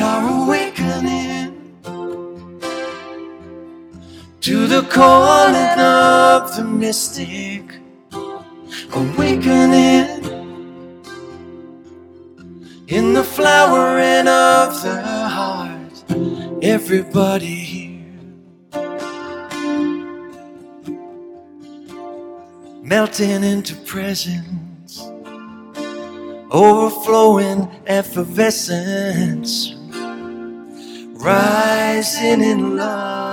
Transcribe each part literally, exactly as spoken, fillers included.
are awakening to the calling of the mystic. Awakening in the flowering of the heart. Everybody here, melting into presence, overflowing effervescence, rising in love.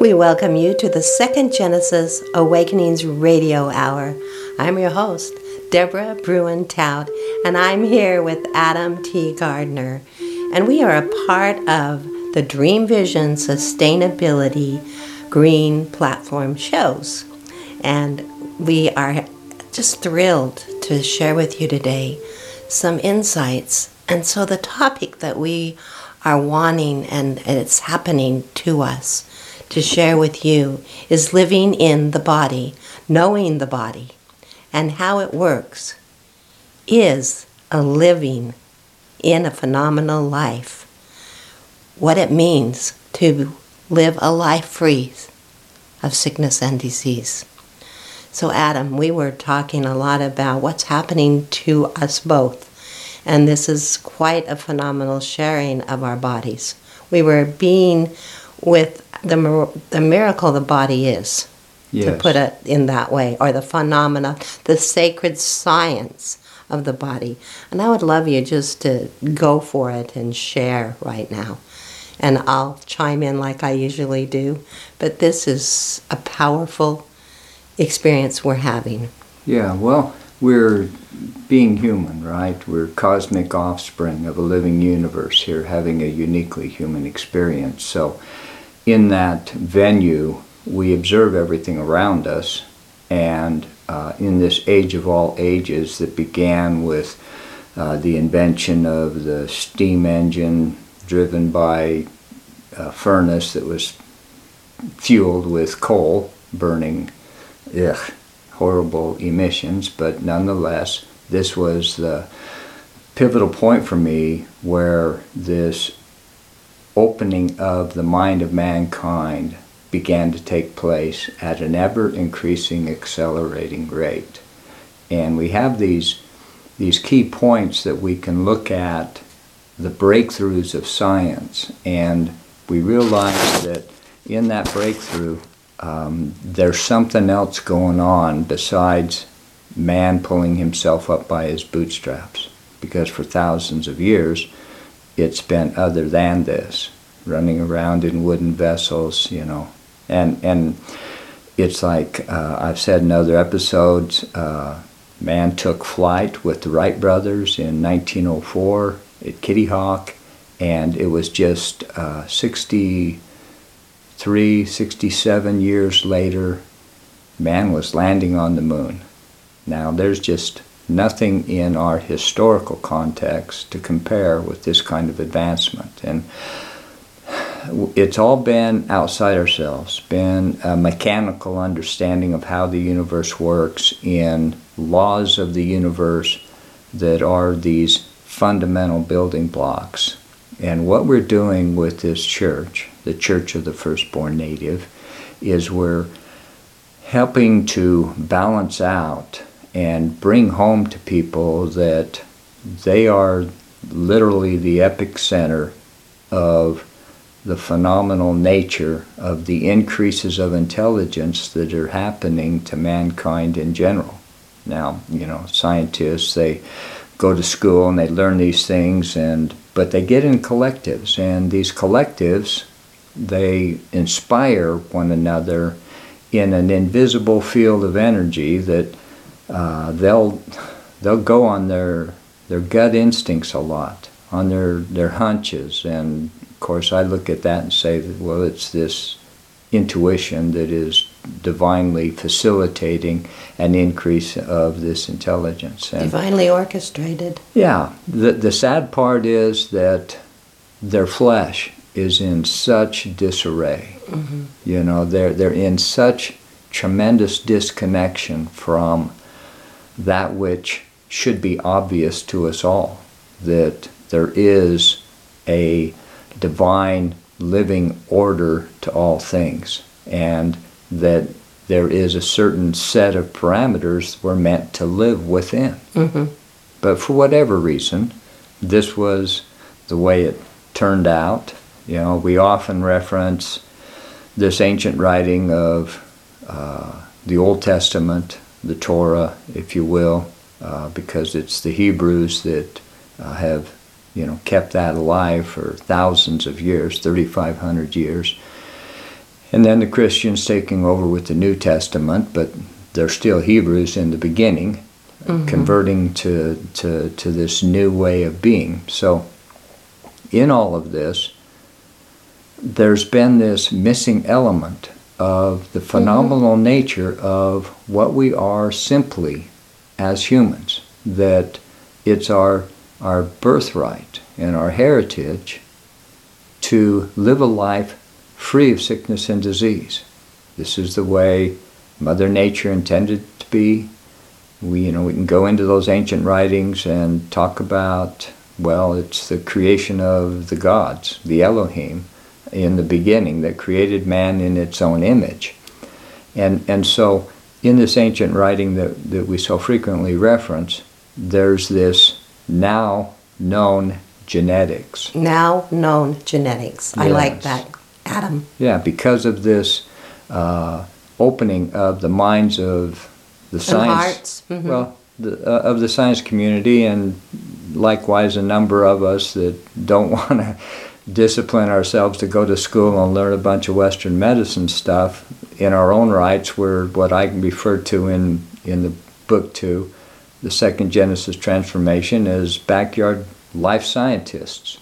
We welcome you to the Second Genesis Awakenings Radio Hour. I'm your host, Deborah Bruin-Taut, and I'm here with Adam T. Gardner. And we are a part of the Dream Vision Sustainability Green Platform shows. And we are just thrilled to share with you today some insights. And so the topic that we are wanting, and it's happening to us, to share with you is living in the body, knowing the body, and how it works is a living in a phenomenal life. What it means to live a life free of sickness and disease. So Adam, we were talking a lot about what's happening to us both, and this is quite a phenomenal sharing of our bodies. We were being with The, the miracle the body is, yes, to put it in that way, or the phenomena, the sacred science of the body. And I would love you just to go for it and share right now. And I'll chime in like I usually do, but this is a powerful experience we're having. Yeah, well, we're being human, right? We're cosmic offspring of a living universe here, having a uniquely human experience. So in that venue, we observe everything around us, and uh, in this age of all ages that began with uh, the invention of the steam engine driven by a furnace that was fueled with coal, burning ugh, horrible emissions, but nonetheless, this was the pivotal point for me where this opening of the mind of mankind began to take place at an ever-increasing, accelerating rate. And we have these these key points that we can look at, the breakthroughs of science, and we realize that in that breakthrough, um, there's something else going on besides man pulling himself up by his bootstraps, because for thousands of years, it's been other than this, running around in wooden vessels, you know. And and it's like uh, I've said in other episodes, uh, man took flight with the Wright brothers in nineteen oh four at Kitty Hawk, and it was just uh, sixty-three, sixty-seven years later, man was landing on the moon. Now there's just nothing in our historical context to compare with this kind of advancement. And it's all been outside ourselves, been a mechanical understanding of how the universe works in laws of the universe that are these fundamental building blocks. And what we're doing with this church, the Church of the Firstborn Native, is we're helping to balance out and bring home to people that they are literally the epicenter of the phenomenal nature of the increases of intelligence that are happening to mankind in general. Now, you know, scientists, they go to school and they learn these things, and but they get in collectives, and these collectives, they inspire one another in an invisible field of energy that Uh, they'll they'll go on their their gut instincts a lot, on their, their hunches, and of course I look at that and say, that, well, it's this intuition that is divinely facilitating an increase of this intelligence. And divinely orchestrated. Yeah. The, the sad part is that their flesh is in such disarray. Mm-hmm. You know, they're they're in such tremendous disconnection from that which should be obvious to us all, that there is a divine living order to all things, and that there is a certain set of parameters we're meant to live within. Mm-hmm. But for whatever reason, this was the way it turned out. You know, we often reference this ancient writing of uh, the Old Testament, the Torah, if you will, uh, because it's the Hebrews that uh, have, you know, kept that alive for thousands of years, thirty-five hundred years. And then the Christians taking over with the New Testament, but they're still Hebrews in the beginning, mm-hmm. converting to, to, to this new way of being. So in all of this, there's been this missing element of the phenomenal mm-hmm. nature of what we are simply as humans, that it's our our birthright and our heritage to live a life free of sickness and disease. This is the way Mother Nature intended to be. We, you know, we can go into those ancient writings and talk about, well, it's the creation of the gods, the Elohim, in the beginning, that created man in its own image. And and so in this ancient writing that, that we so frequently reference, there's this now known genetics. Now known genetics. Yes. I like that, Adam. Yeah, because of this uh, opening of the minds of the science, mm-hmm. well, the, uh, of the science community, and likewise a number of us that don't want to discipline ourselves to go to school and learn a bunch of Western medicine stuff in our own rights. We're what I can refer to in in the book to the Second Genesis Transformation as backyard life scientists.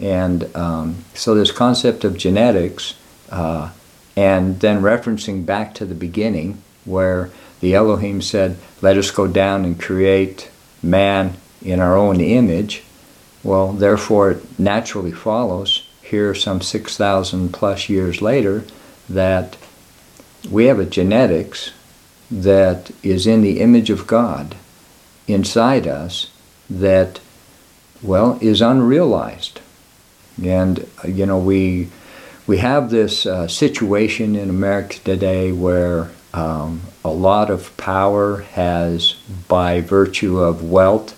And um, so this concept of genetics, uh, and then referencing back to the beginning where the Elohim said, let us go down and create man in our own image. Well, therefore, it naturally follows here some six thousand plus years later that we have a genetics that is in the image of God inside us that, well, is unrealized. And, you know, we we have this uh, situation in America today where um, a lot of power has, by virtue of wealth,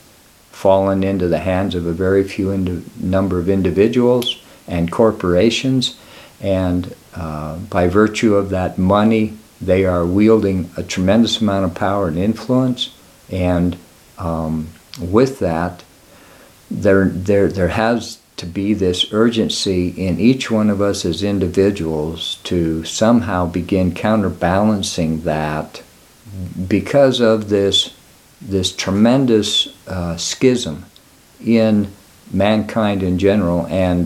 fallen into the hands of a very few indi- number of individuals and corporations, and uh, by virtue of that money, they are wielding a tremendous amount of power and influence, and um, with that, there there there has to be this urgency in each one of us as individuals to somehow begin counterbalancing that, because of this. this tremendous uh, schism in mankind in general, and,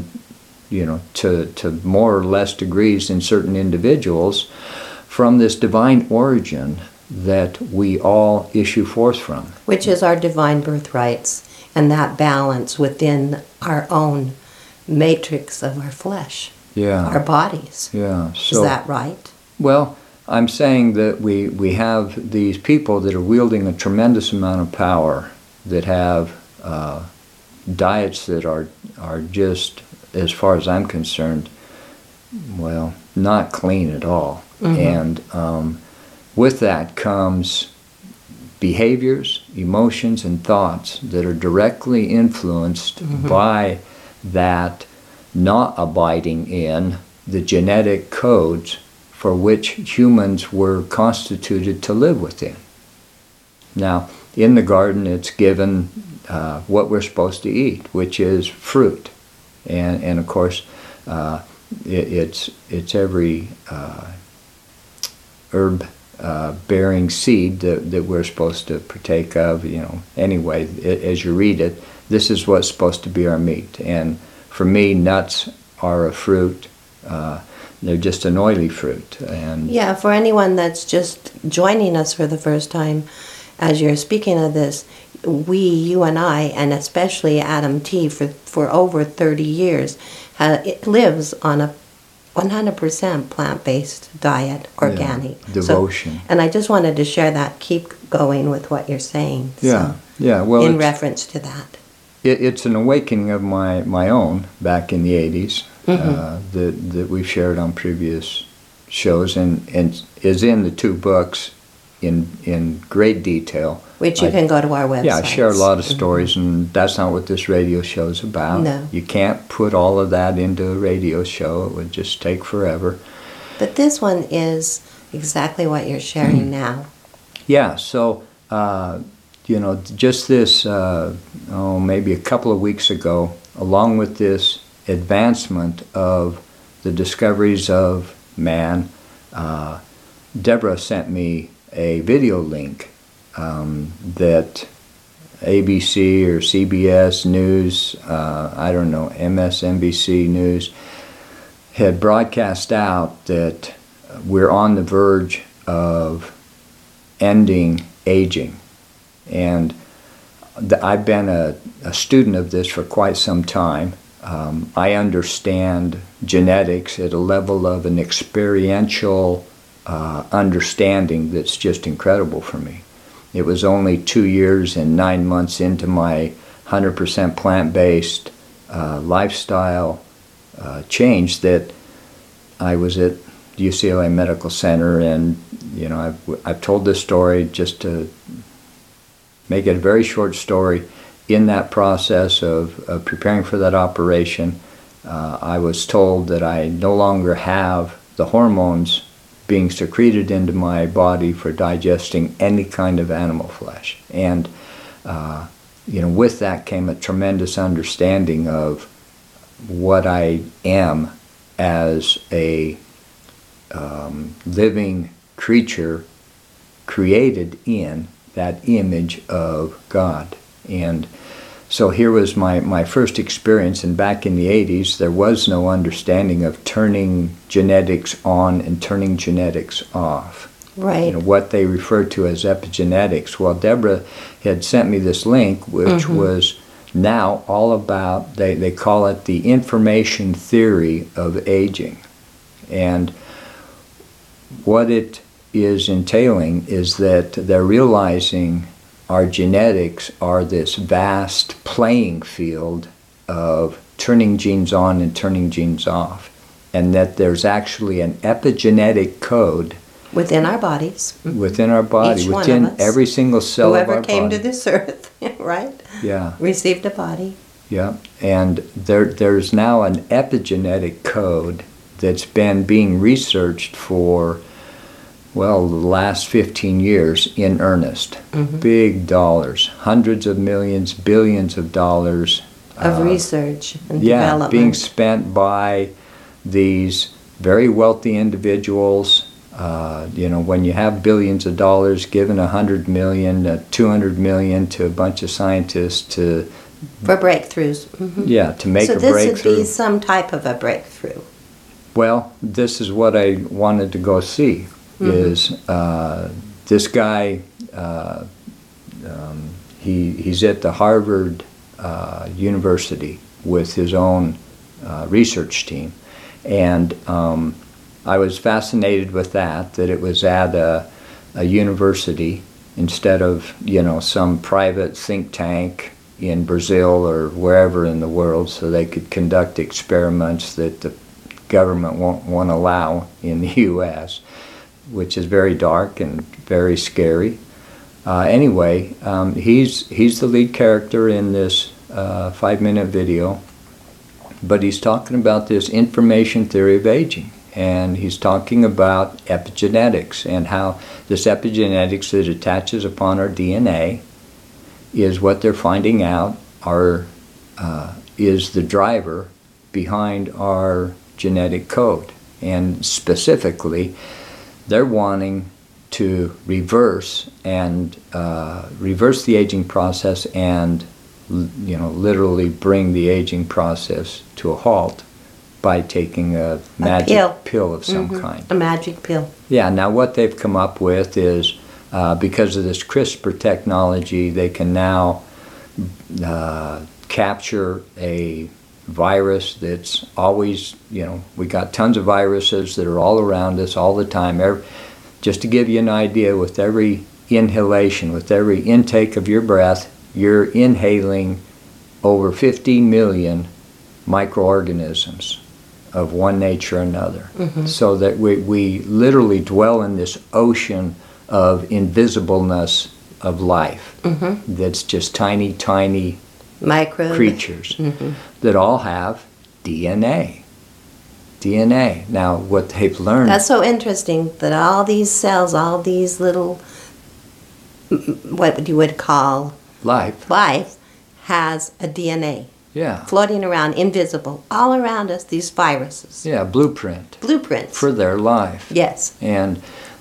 you know, to, to more or less degrees in certain individuals, from this divine origin that we all issue forth from. Which is our divine birthrights, and that balance within our own matrix of our flesh, yeah, our bodies. Yeah. So, is that right? Well, I'm saying that we, we have these people that are wielding a tremendous amount of power, that have uh, diets that are are just, as far as I'm concerned, well, not clean at all. Mm-hmm. And um, with that comes behaviors, emotions, and thoughts that are directly influenced mm-hmm. by that not abiding in the genetic codes for which humans were constituted to live within. Now, in the garden, it's given uh, what we're supposed to eat, which is fruit. And, and of course, uh, it, it's, it's every uh, herb-bearing uh, seed that, that we're supposed to partake of. You know, anyway, it, as you read it, this is what's supposed to be our meat. And for me, nuts are a fruit. Uh, They're just an oily fruit. And yeah, for anyone that's just joining us for the first time, as you're speaking of this, we, you and I, and especially Adam T., for, for over thirty years, uh, it lives on a one hundred percent plant-based diet, organic. Yeah, devotion. So, and I just wanted to share that. Keep going with what you're saying. Yeah, so, yeah. Well, in reference to that. It, it's an awakening of my, my own back in the eighties mm-hmm. uh, that, that we've shared on previous shows and, and is in the two books in in great detail. Which you I, can go to our website. Yeah, I share a lot of mm-hmm. stories, and that's not what this radio show is about. No. You can't put all of that into a radio show. It would just take forever. But this one is exactly what you're sharing now. Yeah, so, uh, you know, just this, uh, oh, maybe a couple of weeks ago, along with this advancement of the discoveries of man, uh, Deborah sent me a video link um, that A B C or C B S News, uh, I don't know, M S N B C News, had broadcast out that we're on the verge of ending aging. And the, I've been a, a student of this for quite some time. Um, I understand genetics at a level of an experiential Uh, understanding that's just incredible for me. It was only two years and nine months into my one hundred percent plant-based uh, lifestyle uh, change that I was at U C L A Medical Center, and you know I've, I've told this story just to make it a very short story. In that process of, of preparing for that operation, uh, I was told that I no longer have the hormones being secreted into my body for digesting any kind of animal flesh. And, uh, you know, with that came a tremendous understanding of what I am as a um, living creature created in that image of God. And so here was my, my first experience, and back in the eighties, there was no understanding of turning genetics on and turning genetics off. Right. You know, what they refer to as epigenetics. Well, Deborah had sent me this link, which mm-hmm. was now all about, they, they call it the information theory of aging. And what it is entailing is that they're realizing our genetics are this vast playing field of turning genes on and turning genes off, and that there's actually an epigenetic code within our bodies, within our body, Each within one of us. Every single cell Whoever of our body. Whoever came to this earth, right? Yeah. Received a body. Yeah, and there there's now an epigenetic code that's been being researched for, well, the last fifteen years in earnest. Mm-hmm. Big dollars, hundreds of millions, billions of dollars. Of uh, research and yeah, development. Yeah, being spent by these very wealthy individuals. Uh, you know, when you have billions of dollars, given one hundred million dollars, uh, two hundred million dollars to a bunch of scientists to... For breakthroughs. Mm-hmm. Yeah, to make so a breakthrough. So this would be some type of a breakthrough. Well, this is what I wanted to go see. Mm-hmm. Is uh, this guy, uh, um, he he's at the Harvard uh, University with his own uh, research team. And um, I was fascinated with that, that it was at a, a university instead of, you know, some private think tank in Brazil or wherever in the world, so they could conduct experiments that the government won't, won't allow in the U S, which is very dark and very scary. Uh, anyway, um, he's he's the lead character in this uh, five-minute video, but he's talking about this information theory of aging, and he's talking about epigenetics and how this epigenetics that attaches upon our D N A is what they're finding out are, uh, is the driver behind our genetic code. And specifically, they're wanting to reverse and uh, reverse the aging process, and you know, literally bring the aging process to a halt by taking a magic a pill. pill of some mm-hmm. kind. A magic pill. Yeah. Now, what they've come up with is uh, because of this CRISPR technology, they can now uh, capture a virus that's always, you know, we got tons of viruses that are all around us all the time. Every, just to give you an idea, with every inhalation, with every intake of your breath, you're inhaling over fifty million microorganisms of one nature or another. Mm-hmm. So that we, we literally dwell in this ocean of invisibleness of life, mm-hmm. that's just tiny, tiny micro creatures, mm-hmm. that all have D N A. D N A. Now, what they've learned... That's so interesting, that all these cells, all these little, what you would call... Life. Life has a D N A. Yeah. Floating around, invisible, all around us, these viruses. Yeah, blueprint. Blueprint. For their life. Yes. And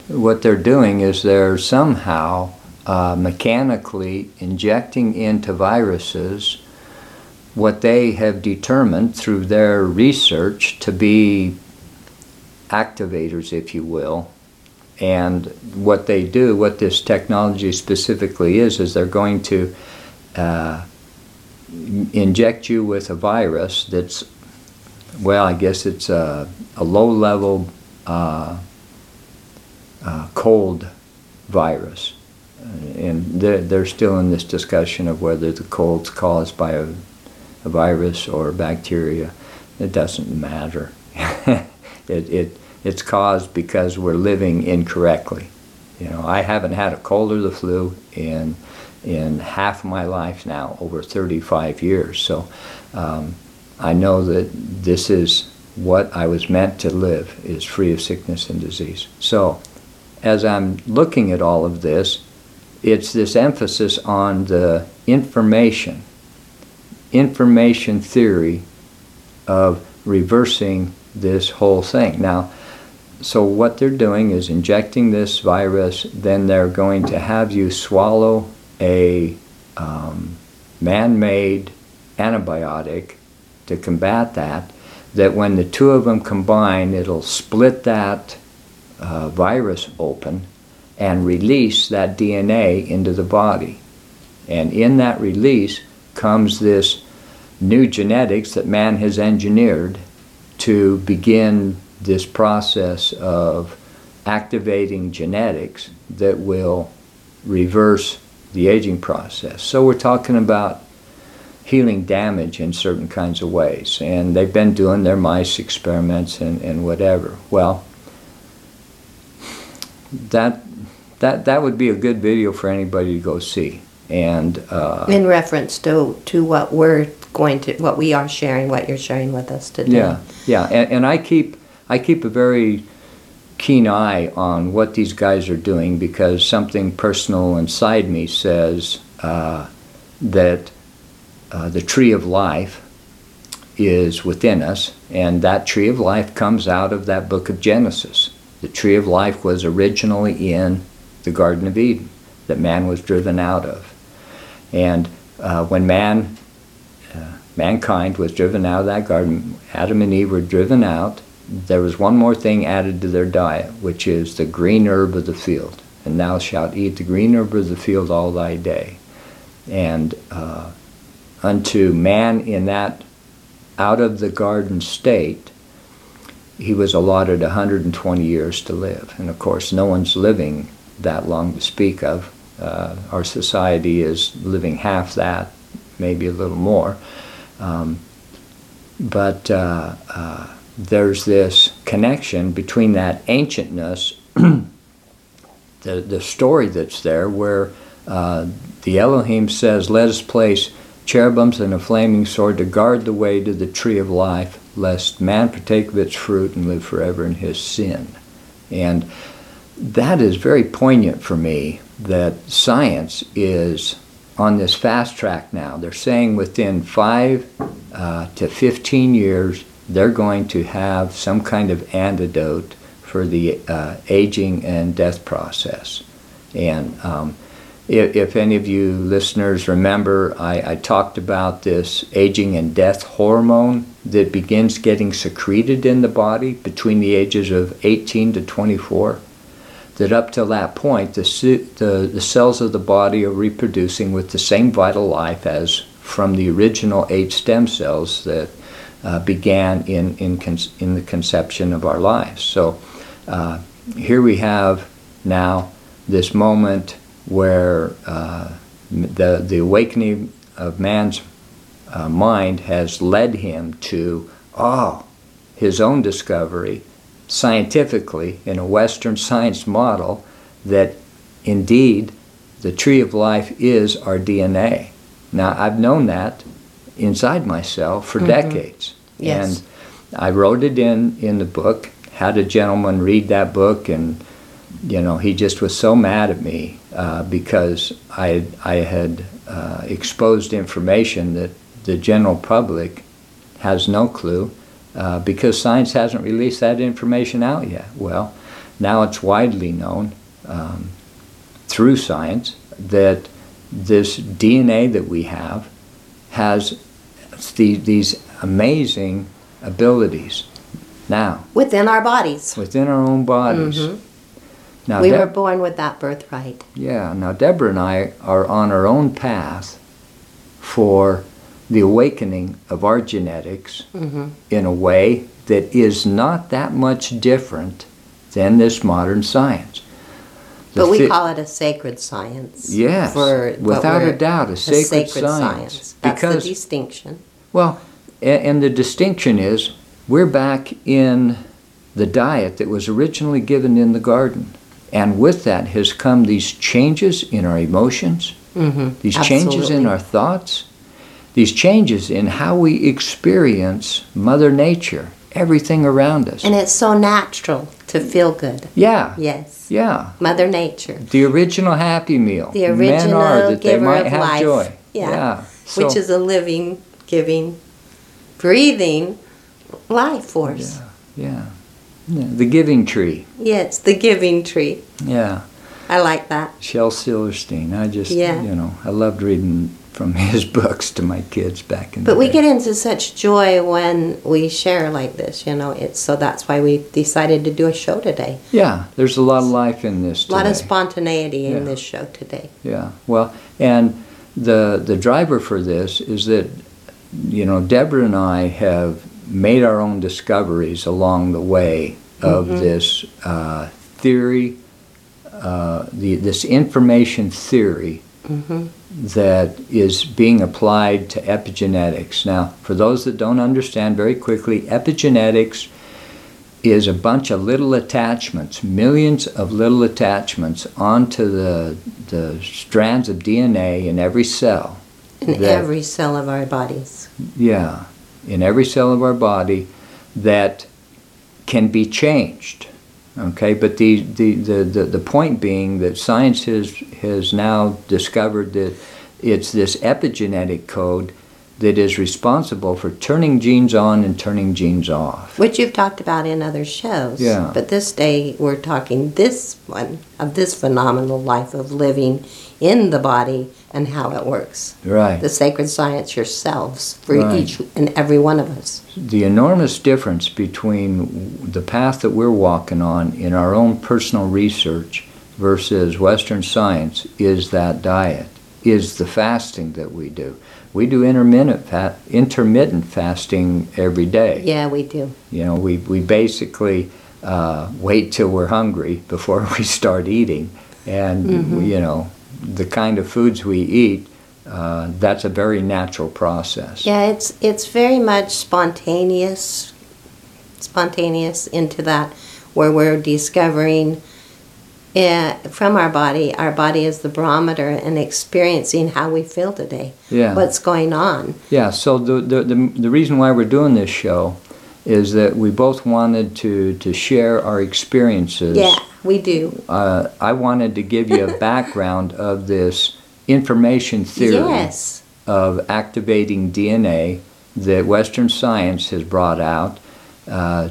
what they're doing is they're somehow uh, mechanically injecting into viruses what they have determined through their research to be activators, if you will. And what they do, what this technology specifically is, is they're going to uh, inject you with a virus that's, well, I guess it's a, a low-level uh, uh, cold virus. And they're, they're still in this discussion of whether the cold's caused by a a virus or bacteria. It doesn't matter. it, it it's caused because we're living incorrectly. You know, I haven't had a cold or the flu in in half my life now, over thirty-five years. So um, I know that this is what I was meant to live, is free of sickness and disease. So as I'm looking at all of this, it's this emphasis on the information information theory of reversing this whole thing. Now, so what they're doing is injecting this virus, then they're going to have you swallow a um, man-made antibiotic to combat that, that when the two of them combine, it'll split that uh, virus open and release that D N A into the body. And in that release comes this new genetics that man has engineered to begin this process of activating genetics that will reverse the aging process. So we're talking about healing damage in certain kinds of ways, and they've been doing their mice experiments and, and whatever. Well, that that that would be a good video for anybody to go see. And uh, in reference to to what we're going to, what we are sharing, what you're sharing with us today. Yeah, yeah, and, and I keep I keep a very keen eye on what these guys are doing, because something personal inside me says uh, that uh, the tree of life is within us, and that tree of life comes out of that book of Genesis. The tree of life was originally in the Garden of Eden that man was driven out of. And uh, when man, uh, mankind was driven out of that garden, Adam and Eve were driven out, there was one more thing added to their diet, which is the green herb of the field. And thou shalt eat the green herb of the field all thy day. And uh, unto man in that out of the garden state, he was allotted one hundred twenty years to live. And of course, no one's living that long to speak of. Uh, our society is living half that, maybe a little more. Um, but uh, uh, there's this connection between that ancientness, the, the story that's there, where uh, the Elohim says, let us place cherubims and a flaming sword to guard the way to the tree of life, lest man partake of its fruit and live forever in his sin. And that is very poignant for me, that science is on this fast track now. They're saying within five to fifteen years, they're going to have some kind of antidote for the uh, aging and death process. And um, if, if any of you listeners remember, I, I talked about this aging and death hormone that begins getting secreted in the body between the ages of eighteen to twenty-four. That up till that point, the, the the cells of the body are reproducing with the same vital life as from the original eight stem cells that uh, began in in, con- in the conception of our lives. So uh, here we have now this moment where uh, the the awakening of man's uh, mind has led him to oh, his own discovery scientifically in a Western science model that indeed the tree of life is our D N A. Now, I've known that inside myself for mm-hmm. decades. Yes. And I wrote it in, in the book, had a gentleman read that book, and, you know, he just was so mad at me uh, because I, I had uh, exposed information that the general public has no clue uh, because science hasn't released that information out yet. Well, now it's widely known um, through science that this D N A that we have has the, these amazing abilities now. Within our bodies. Within our own bodies. Mm-hmm. Now we De- were born with that birthright. Yeah. Now Deborah and I are on our own path for the awakening of our genetics mm-hmm. in a way that is not that much different than this modern science. But we call it a sacred science. Yes, for, without a doubt, a sacred, a sacred science. science. That's because, the distinction. Well, and, and the distinction is we're back in the diet that was originally given in the garden. And with that has come these changes in our emotions, mm-hmm. these Absolutely. changes in our thoughts, these changes in how we experience Mother Nature, everything around us. And it's so natural to feel good. Yeah. Yes. Yeah. Mother Nature. The original Happy Meal. The original Men are that giver they might of have life. Joy. Yeah. yeah. So, which is a living, giving, breathing life force. Yeah. yeah. Yeah. The giving tree. Yes, the giving tree. Yeah. I like that. Shel Silverstein. I just, yeah. you know, I loved reading from his books to my kids back in the day. But we get into such joy when we share like this, you know. It's so that's why we decided to do a show today. Yeah, there's a lot of life in this today. A lot of spontaneity yeah. in this show today. Yeah, well, and the the driver for this is that, you know, Deborah and I have made our own discoveries along the way of mm-hmm. this uh, theory, uh, the this information theory mm-hmm. that is being applied to epigenetics. Now, for those that don't understand very quickly, epigenetics is a bunch of little attachments, millions of little attachments onto the the strands of D N A in every cell. In that, every cell of our bodies. Yeah, in every cell of our body that can be changed. Okay, but the, the, the, the, the point being that science has, has now discovered that it's this epigenetic code that is responsible for turning genes on and turning genes off. Which you've talked about in other shows. Yeah. But this day we're talking this one, of this phenomenal life of living in the body and how it works. Right. The sacred science yourselves for right. each and every one of us. The enormous difference between the path that we're walking on in our own personal research versus Western science is that diet, is the fasting that we do. We do intermittent fa- intermittent fasting every day. Yeah, we do. You know, we, we basically uh, wait till we're hungry before we start eating. And, mm-hmm. you know, the kind of foods we eat, uh, that's a very natural process. Yeah, it's it's very much spontaneous, spontaneous into that, where we're discovering uh, from our body, our body is the barometer and experiencing how we feel today, yeah. what's going on. Yeah, so the, the, the, the reason why we're doing this show is that we both wanted to, to share our experiences. Yeah, we do. Uh, I wanted to give you a background of this information theory yes. of activating D N A that Western science has brought out uh,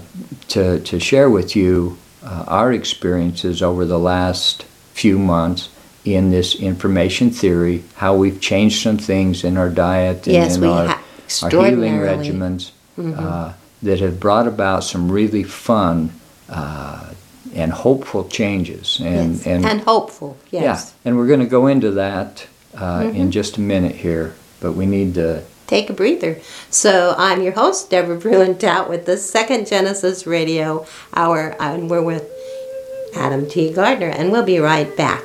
to, to share with you uh, our experiences over the last few months in this information theory, how we've changed some things in our diet and yes, in our, ha- our healing regimens. Mm-hmm. Uh, that have brought about some really fun uh, and hopeful changes. And, yes. and, and hopeful, yes. Yeah, and we're going to go into that uh, mm-hmm. in just a minute here, but we need to take a breather. So I'm your host, Deborah Bruin-Taut, with the Second Genesis Radio Hour, and we're with Adam T. Gardner, and we'll be right back.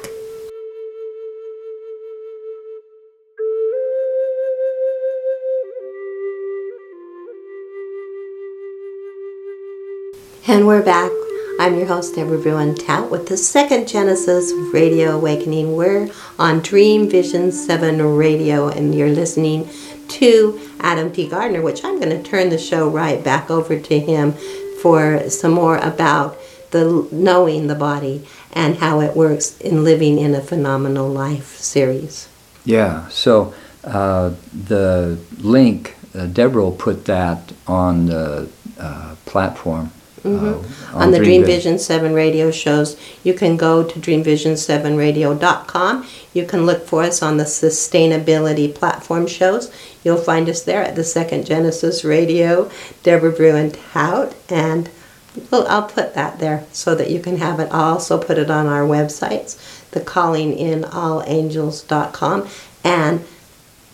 And we're back. I'm your host, Deborah Bruin-Taut, with the Second Genesis Radio Awakening. We're on Dream Vision seven Radio, and you're listening to Adam T. Gardner, which I'm going to turn the show right back over to him for some more about the knowing the body and how it works in living in a phenomenal life series. Yeah, so uh, the link, uh, Deborah put that on the uh, platform. Mm-hmm. Uh, on, on the Dream, Dream Vision. Vision seven Radio shows. You can go to dream vision seven radio dot com. You can look for us on the sustainability platform shows. You'll find us there at the Second Genesis Radio, Deborah Bruin-Taut, and well, I'll put that there so that you can have it. I'll also put it on our websites, the calling in all angels dot com and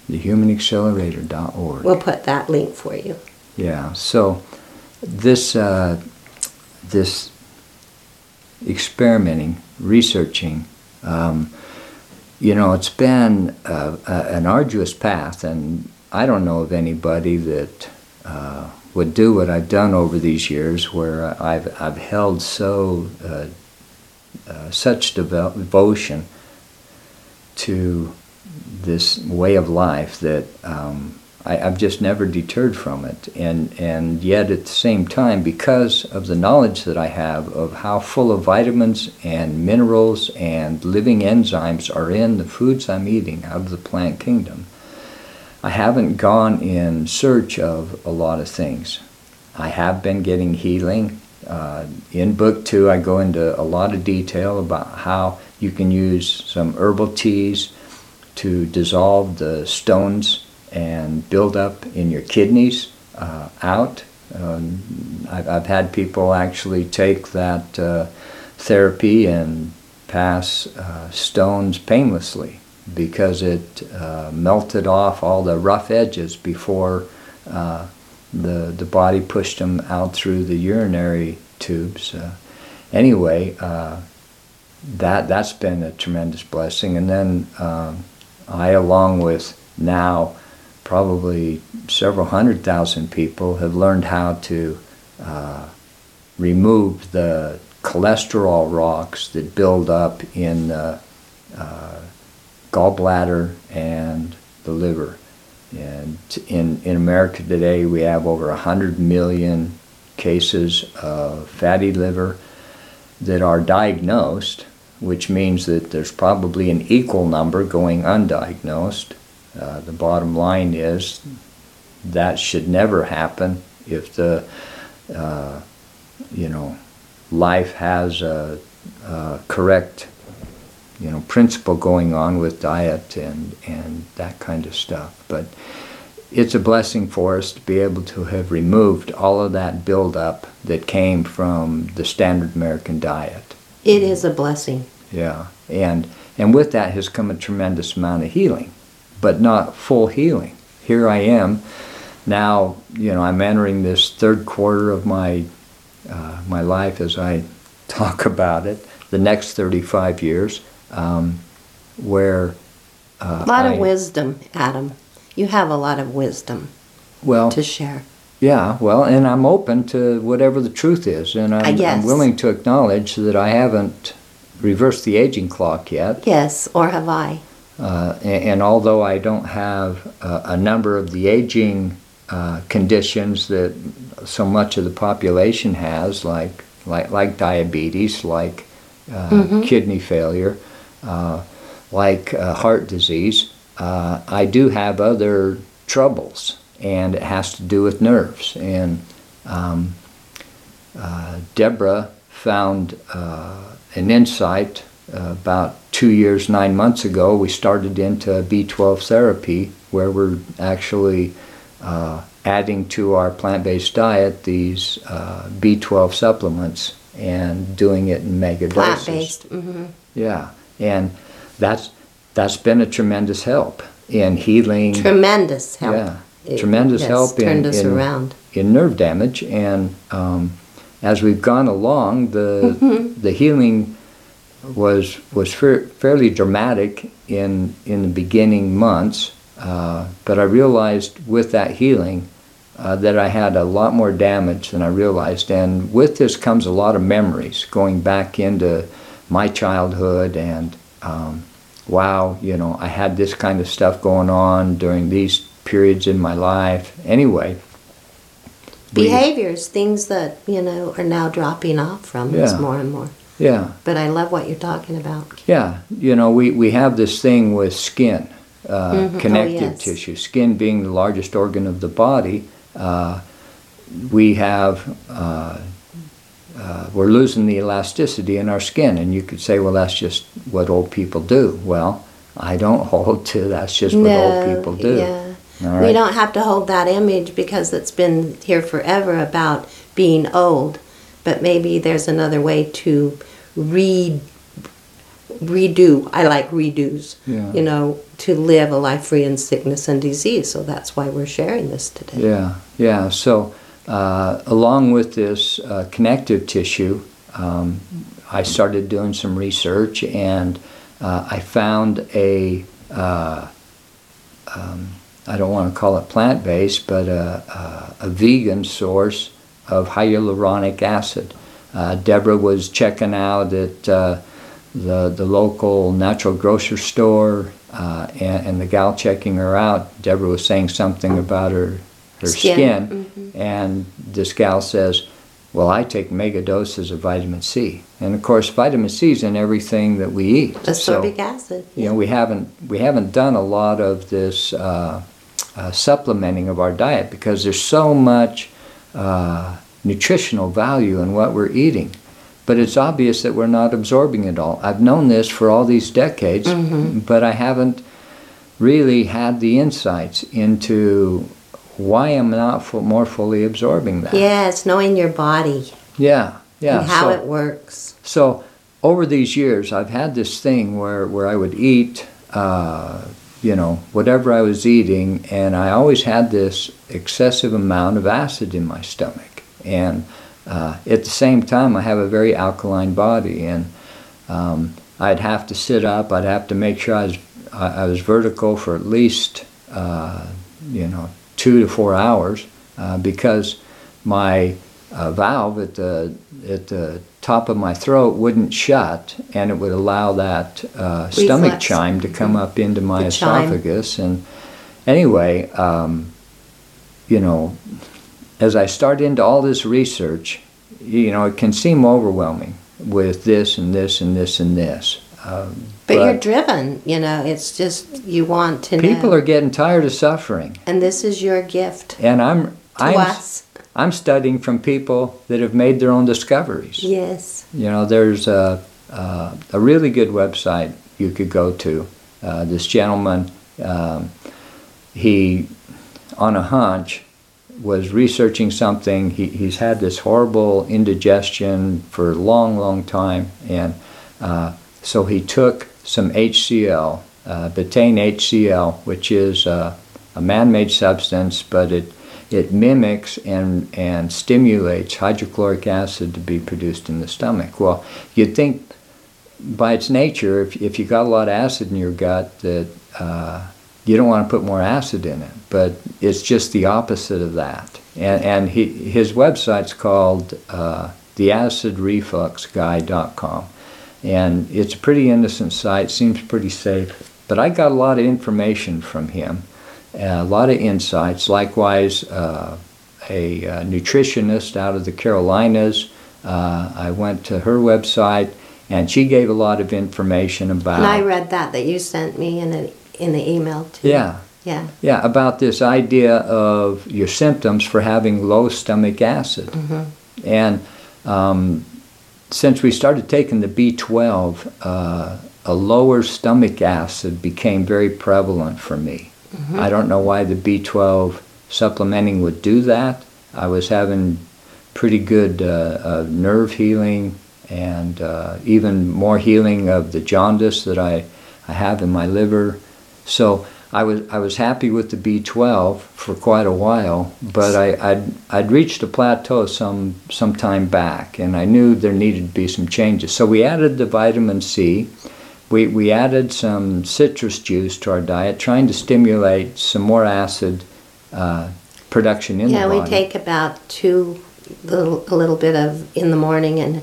the human accelerator dot org. We'll put that link for you. Yeah, so this... Uh, this experimenting, researching, um, you know, it's been uh, a, an arduous path, and I don't know of anybody that uh, would do what I've done over these years, where I've I've held so uh, uh, such devo- devotion to this way of life that um, I, I've just never deterred from it, and and yet at the same time, because of the knowledge that I have of how full of vitamins and minerals and living enzymes are in the foods I'm eating out of the plant kingdom, I haven't gone in search of a lot of things. I have been getting healing. Uh, in book two, I go into a lot of detail about how you can use some herbal teas to dissolve the stones and build up in your kidneys uh, out. Um, I've, I've had people actually take that uh, therapy and pass uh, stones painlessly because it uh, melted off all the rough edges before uh, the the body pushed them out through the urinary tubes. Uh, anyway, uh, that that's been a tremendous blessing. And then um, I, along with now probably several hundred thousand people, have learned how to uh, remove the cholesterol rocks that build up in the uh, gallbladder and the liver. And in, in America today, we have over one hundred million cases of fatty liver that are diagnosed, which means that there's probably an equal number going undiagnosed. Uh, the bottom line is that should never happen. If the uh, you know life has a, a correct you know principle going on with diet and and that kind of stuff. But it's a blessing for us to be able to have removed all of that buildup that came from the standard American diet. It is a blessing. Yeah, and and with that has come a tremendous amount of healing, but not full healing. Here I am now, you know, I'm entering this third quarter of my uh, my life as I talk about it, the next thirty-five years, um, where... Uh, a lot I, of wisdom, Adam. You have a lot of wisdom well, to share. Yeah, well, and I'm open to whatever the truth is, and I'm, uh, yes. I'm willing to acknowledge that I haven't reversed the aging clock yet. Yes, or have I. Uh, and, and although I don't have uh, a number of the aging uh, conditions that so much of the population has, like like, like diabetes, like uh, mm-hmm. kidney failure, uh, like uh, heart disease, uh, I do have other troubles, and it has to do with nerves. And um, uh, Deborah found uh, an insight uh, about Two years, nine months ago, we started into B twelve therapy, where we're actually uh, adding to our plant-based diet these uh, B twelve supplements and doing it in mega doses. Plant-based, mm-hmm. Yeah, and that's that's been a tremendous help in healing. Tremendous help. Yeah, it, tremendous yes, help in, in, in nerve damage. And um, as we've gone along, the mm-hmm. the healing was was fa- fairly dramatic in in the beginning months. Uh, but I realized with that healing uh, that I had a lot more damage than I realized. And with this comes a lot of memories going back into my childhood and, um, wow, you know, I had this kind of stuff going on during these periods in my life. Anyway. Behaviors, we, things that, you know, are now dropping off from yeah, us more and more. Yeah. But I love what you're talking about. Yeah. You know, we, we have this thing with skin. Uh, mm-hmm. Connective oh, yes. tissue, skin being the largest organ of the body, uh, we have uh, uh, we're losing the elasticity in our skin, and you could say, well, that's just what old people do. Well, I don't hold to that's just no, what old people do. Yeah. All right? We don't have to hold that image because it's been here forever about being old, but maybe there's another way to read. Redo. I like redos, yeah. you know, to live a life free in sickness and disease. So that's why we're sharing this today. Yeah, yeah. So uh, along with this uh, connective tissue, um, I started doing some research, and uh, I found a, uh, um, I don't want to call it plant-based, but a, a, a vegan source of hyaluronic acid. Uh, Deborah was checking out at uh, The, the local natural grocery store, uh, and, and the gal checking her out, Deborah was saying something about her, her skin, skin mm-hmm. and this gal says, well, I take mega doses of vitamin C. And of course, vitamin C is in everything that we eat. Ascorbic so, acid. You know, we haven't, we haven't done a lot of this uh, uh, supplementing of our diet because there's so much uh, nutritional value in what we're eating. But it's obvious that we're not absorbing it all. I've known this for all these decades, mm-hmm. but I haven't really had the insights into why I'm not f- more fully absorbing that. Yeah, it's knowing your body. Yeah, yeah. And how so, it works. So over these years, I've had this thing where, where I would eat, uh, you know, whatever I was eating, and I always had this excessive amount of acid in my stomach. And Uh, at the same time, I have a very alkaline body, and um, I'd have to sit up. I'd have to make sure I was, I, I was vertical for at least uh, you know two to four hours uh, because my uh, valve at the at the top of my throat wouldn't shut, and it would allow that uh, stomach chime to come up into my the esophagus. Chime. And anyway, um, you know. As I start into all this research, you know, it can seem overwhelming with this and this and this and this. Um, but, but you're driven, you know, it's just you want to people know. People are getting tired of suffering. And this is your gift. And I'm, I'm, us. I'm studying from people that have made their own discoveries. Yes. You know, there's a, uh, a really good website you could go to. Uh, this gentleman, um, he, on a hunch, was researching something. He, he's had this horrible indigestion for a long, long time, and uh, so he took some H C L, uh, betaine H C L, which is uh, a man-made substance, but it it mimics and and stimulates hydrochloric acid to be produced in the stomach. Well, you'd think by its nature, if if you got a lot of acid in your gut, that uh, you don't want to put more acid in it, but it's just the opposite of that. And, and he, his website's called uh, the acid reflux guy dot com, and it's a pretty innocent site, seems pretty safe. But I got a lot of information from him, a lot of insights. Likewise, uh, a, a nutritionist out of the Carolinas, uh, I went to her website, and she gave a lot of information about... And I read that, that you sent me in an in the email too. Yeah. Yeah. Yeah, about this idea of your symptoms for having low stomach acid. Mm-hmm. And um, since we started taking the B twelve, uh, a lower stomach acid became very prevalent for me. Mm-hmm. I don't know why the B twelve supplementing would do that. I was having pretty good uh, uh, nerve healing and uh, even more healing of the jaundice that I, I have in my liver. So I was I was happy with the B twelve for quite a while, but I, I'd I'd reached a plateau some some time back, and I knew there needed to be some changes. So we added the vitamin C, we we added some citrus juice to our diet, trying to stimulate some more acid uh, production in yeah, the body. Yeah, we take about two little a little bit of in the morning and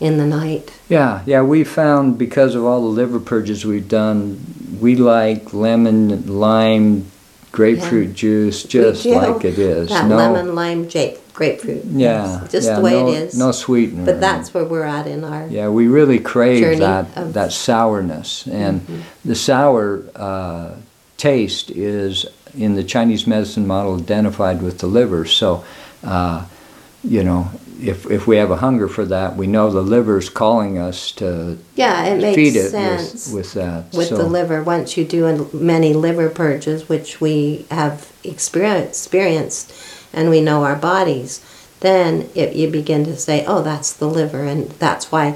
in the night. Yeah, yeah, we found because of all the liver purges we've done, we like lemon, lime, grapefruit yeah. juice just like it is. That no, lemon, lime, grape, grapefruit. Yeah. Yes. Just yeah, the way no, it is. No sweetener. But that's where we're at in our Yeah, we really crave that of, that sourness. And mm-hmm. the sour uh, taste is, in the Chinese medicine model, identified with the liver. So, uh, you know, If if we have a hunger for that, we know the liver's calling us to yeah, it makes feed it sense with, with that. With so. the liver, once you do many liver purges, which we have experienced, and we know our bodies, then it, you begin to say, oh, that's the liver, and that's why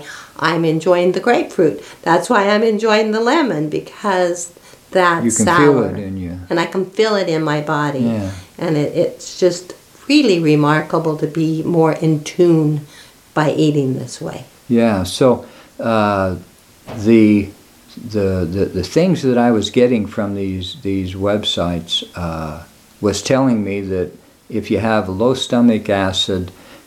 I'm enjoying the grapefruit. That's why I'm enjoying the lemon, because that's you can sour. Feel it in you. And I can feel it in my body. Yeah. And it, it's just really remarkable to be more in tune by eating this way. Yeah, so uh, the, the the the things that I was getting from these these websites uh, was telling me that if you have low stomach acid,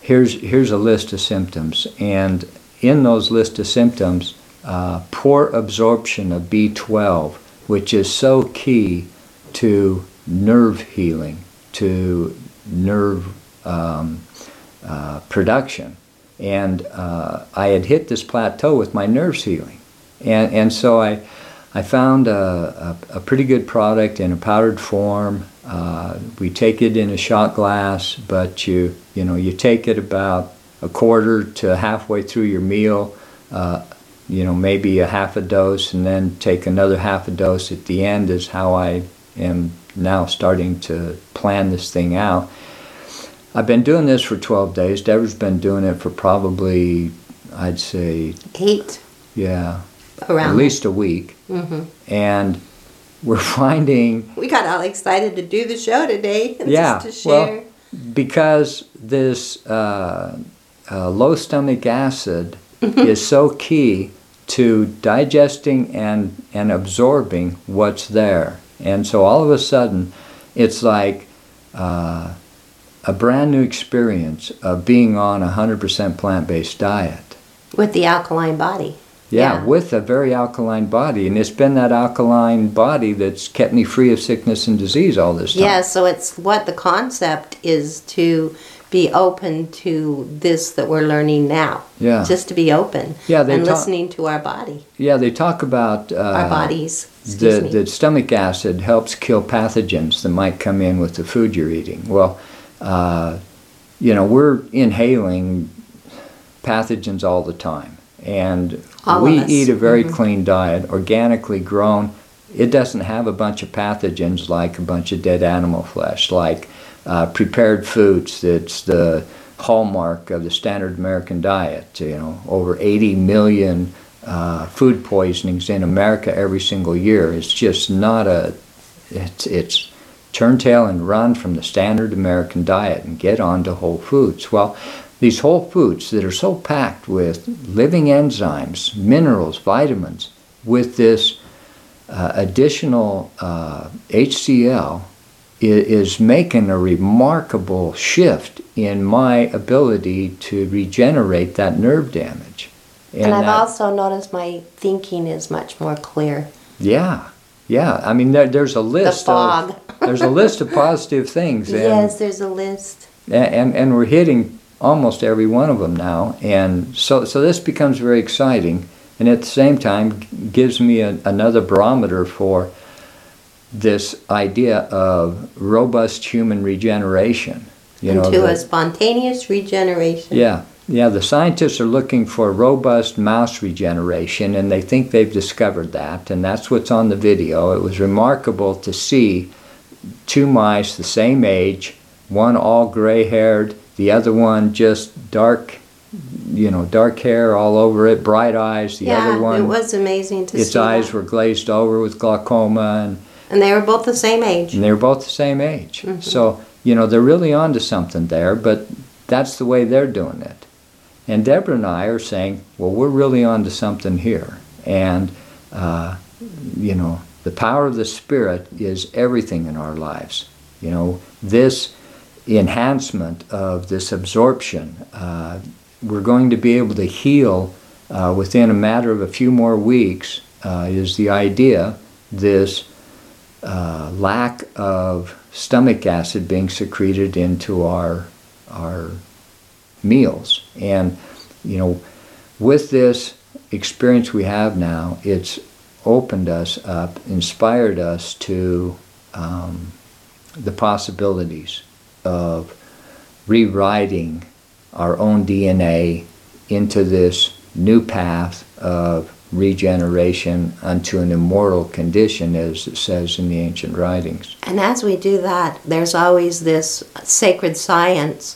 here's here's a list of symptoms, and in those list of symptoms, uh, poor absorption of B twelve, which is so key to nerve healing, to nerve um, uh, production, and uh, I had hit this plateau with my nerves healing, and and so I I found a, a, a pretty good product in a powdered form. Uh, we take it in a shot glass, but you you know you take it about a quarter to halfway through your meal, uh, you know maybe a half a dose, and then take another half a dose at the end is how I am now starting to plan this thing out. I've been doing this for twelve days. Deborah's been doing it for probably, I'd say... Eight. Yeah. Around. At least a week. Mm-hmm. And we're finding... We got all excited to do the show today. And yeah. Just to share. Well, because this uh, uh, low stomach acid is so key to digesting and, and absorbing what's there. And so all of a sudden, it's like uh, a brand new experience of being on a one hundred percent plant-based diet. With the alkaline body. Yeah, yeah, with a very alkaline body. And it's been that alkaline body that's kept me free of sickness and disease all this time. Yeah, so it's what the concept is, to be open to this that we're learning now. Yeah. Just to be open yeah, they and ta- listening to our body. Yeah, they talk about... Uh, our bodies. The, the stomach acid helps kill pathogens that might come in with the food you're eating. Well, uh, you know, we're inhaling pathogens all the time. And all we eat a very mm-hmm. clean diet, organically grown. It doesn't have a bunch of pathogens like a bunch of dead animal flesh, like uh, prepared foods that's the hallmark of the standard American diet. You know, over eighty million Uh, food poisonings in America every single year. It's just not a, it's, it's turn tail and run from the standard American diet and get on to whole foods. Well, these whole foods that are so packed with living enzymes, minerals, vitamins, with this uh, additional uh, H C L is, is making a remarkable shift in my ability to regenerate that nerve damage. And, and I've that, also noticed my thinking is much more clear. Yeah, yeah. I mean, there, there's a list. The fog. Of, there's a list of positive things. And, yes, there's a list. And, and and we're hitting almost every one of them now, and so so this becomes very exciting, and at the same time gives me a, another barometer for this idea of robust human regeneration. You Into know, the, a spontaneous regeneration. Yeah. Yeah, the scientists are looking for robust mouse regeneration, and they think they've discovered that, and that's what's on the video. It was remarkable to see two mice the same age, one all gray-haired, the other one just dark, you know, dark hair all over it, bright eyes. The yeah, other one, it was amazing to its see. Its eyes that. were glazed over with glaucoma, and And they were both the same age. And they were both the same age. Mm-hmm. So, you know, they're really onto something there, but that's the way they're doing it. And Deborah and I are saying, well, we're really onto something here. And, uh, you know, the power of the Spirit is everything in our lives. You know, this enhancement of this absorption, uh, we're going to be able to heal uh, within a matter of a few more weeks, uh, is the idea, this Uh, lack of stomach acid being secreted into our our meals. And, you know, with this experience we have now, it's opened us up, inspired us to um, the possibilities of rewriting our own D N A into this new path of regeneration unto an immortal condition, as it says in the ancient writings. And as we do that, there's always this sacred science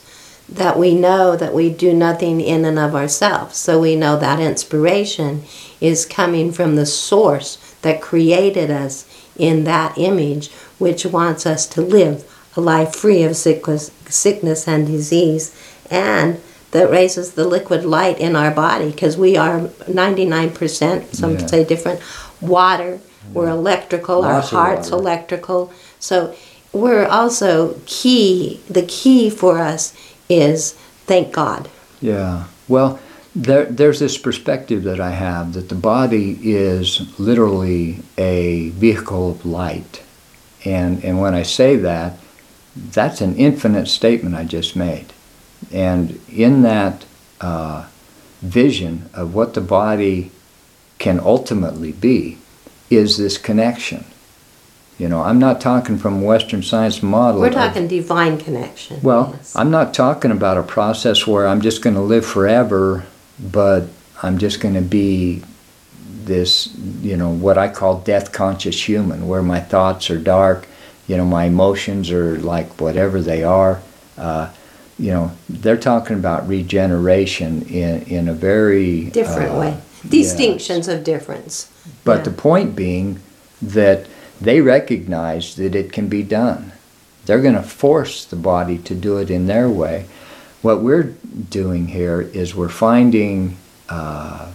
that we know that we do nothing in and of ourselves. So we know that inspiration is coming from the source that created us in that image, which wants us to live a life free of sickness, sickness and disease, and that raises the liquid light in our body, because we are ninety-nine percent, some yeah. say different, water. Yeah. We're electrical. Lots our heart's electrical. So we're also key. The key for us is thank God. Yeah. Well, there, there's this perspective that I have, that the body is literally a vehicle of light. And, and when I say that, that's an infinite statement I just made. And in that uh, vision of what the body can ultimately be is this connection. You know, I'm not talking from Western science model. We're talking of, divine connection. Well, yes. I'm not talking about a process where I'm just going to live forever, but I'm just going to be this, you know, what I call death-conscious human, where my thoughts are dark, you know, my emotions are like whatever they are. Uh, You know, they're talking about regeneration in, in a very different uh, way. Distinctions yes. of difference. But yeah. the point being that they recognize that it can be done. They're going to force the body to do it in their way. What we're doing here is we're finding uh,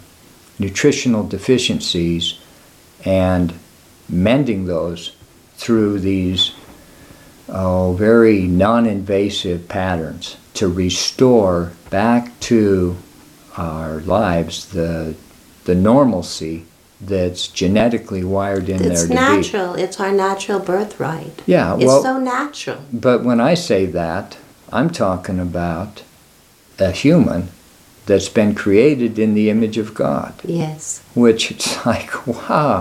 nutritional deficiencies and mending those through these Oh, very non-invasive patterns to restore back to our lives the the normalcy that's genetically wired in it's there. It's natural. To be. It's our natural birthright. Yeah, it's well, so natural. But when I say that, I'm talking about a human that's been created in the image of God. Yes. Which it's like, wow,